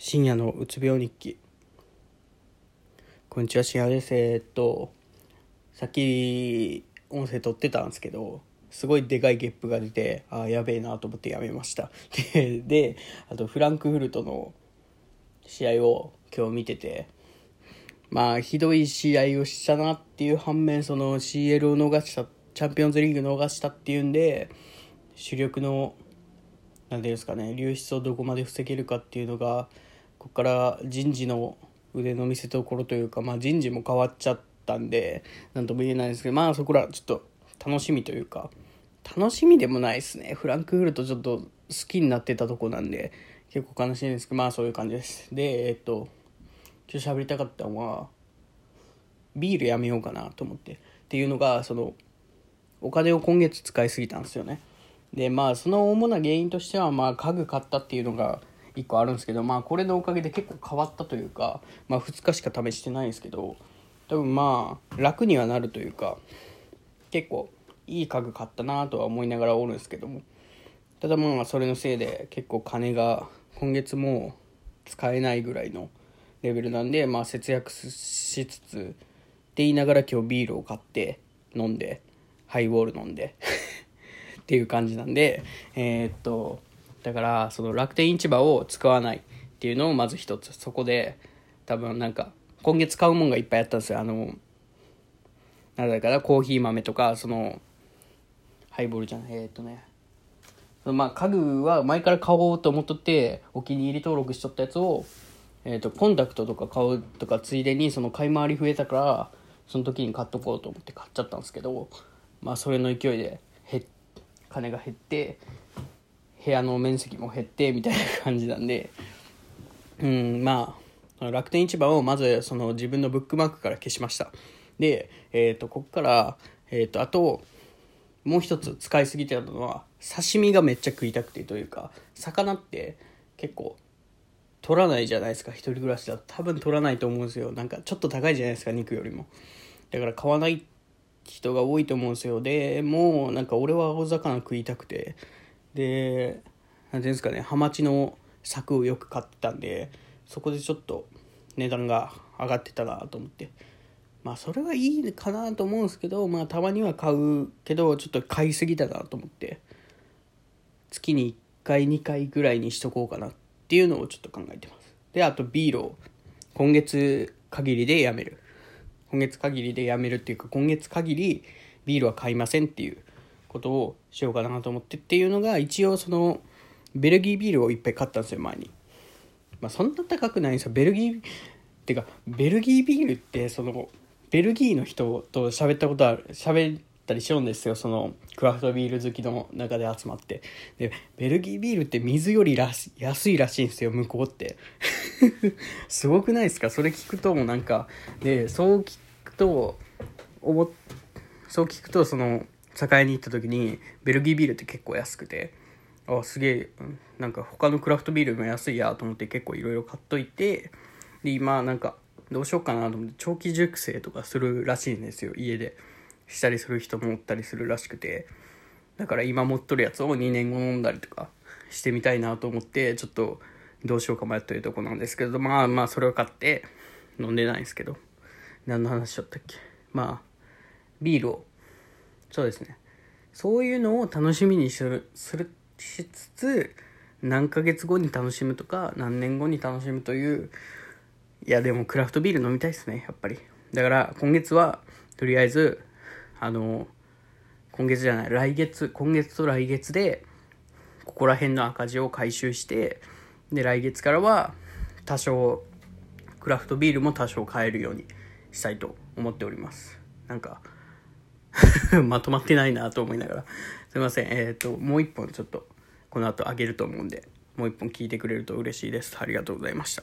深夜のうつ病日記。こんにちは、深夜です。さっき音声撮ってたんですけど、すごいでかいゲップが出て、やべえなと思ってやめました。で、あとフランクフルトの試合を今日見てて、ひどい試合をしたなっていう反面、その CL を逃した、チャンピオンズリーグ逃したっていうんで、主力の流出をどこまで防げるかっていうのが、ここから人事の腕の見せ所というか、人事も変わっちゃったんで何とも言えないんですけど、そこらちょっと楽しみというか、楽しみでもないですね。フランクフルトちょっと好きになってたとこなんで結構悲しいんですけど、そういう感じです。で、今日喋りたかったのは、ビールやめようかなと思って、っていうのが、そのお金を今月使いすぎたんですよね。で、その主な原因としては、家具買ったっていうのが1個あるんですけど、これのおかげで結構変わったというか、2日しか試してないんですけど、多分楽にはなるというか、結構いい家具買ったなとは思いながらおるんですけども、ただそれのせいで結構金が今月も使えないぐらいのレベルなんで、節約しつつって言いながら、今日ビールを買って飲んで、ハイボール飲んでっていう感じなんで、だからその楽天市場を使わないっていうのをまず一つ、そこで多分今月買うもんがいっぱいあったんですよ。コーヒー豆とか、そのハイボールじゃない、家具は前から買おうと思っとって、お気に入り登録しとったやつを、コンタクトとか買うとか、ついでにその買い回り増えたから、その時に買っとこうと思って買っちゃったんですけど、それの勢いで金が減って、部屋の面積も減ってみたいな感じなんで、楽天市場をまずその自分のブックマークから消しました。で、ここから、あともう一つ使いすぎてたのは、刺身がめっちゃ食いたくてというか、魚って結構取らないじゃないですか、一人暮らしだと。多分取らないと思うんですよ。ちょっと高いじゃないですか、肉よりも。だから買わない人が多いと思うんですよ。でも俺は青魚食いたくて、でハマチの柵をよく買ってたんで、そこでちょっと値段が上がってたなと思って、それはいいかなと思うんですけど、たまには買うけど、ちょっと買いすぎたなと思って、月に1回2回ぐらいにしとこうかなっていうのをちょっと考えてます。で、あとビールを今月限りでやめる、今月限りでやめるっていうか、今月限りビールは買いませんっていうことをしようかなと思って、っていうのが、一応そのベルギービールをいっぱい買ったんですよ、前に。そんな高くないんですよ、ベルギーってか。ベルギービールって、そのベルギーの人と喋ったりしようんですよ、そのクラフトビール好きの中で集まって。で、ベルギービールって水より安いらしいんですよ、向こうって。すごくないですか、それ聞くと。もで、そう聞くとその境に行った時に、ベルギービールって結構安くて、すげえ、他のクラフトビールも安いやと思って、結構いろいろ買っといて、で今どうしようかなと思って、長期熟成とかするらしいんですよ、家でしたりする人もおったりするらしくて、だから今持っとるやつを2年後飲んだりとかしてみたいなと思って、ちょっとどうしようか迷ってるとこなんですけど、それを買って飲んでないんですけど、何の話しちゃったっけ。ビールを、そうですね、そういうのを楽しみにしつつ、何ヶ月後に楽しむとか何年後に楽しむという。いやでもクラフトビール飲みたいですね、やっぱり。だから今月はとりあえず今月と来月でここら辺の赤字を回収して、で来月からは多少クラフトビールも多少買えるようにしたいと思っております。まとまってないなと思いながら、すいません。もう一本ちょっとこの後あげると思うんで、もう一本聞いてくれると嬉しいです。ありがとうございました。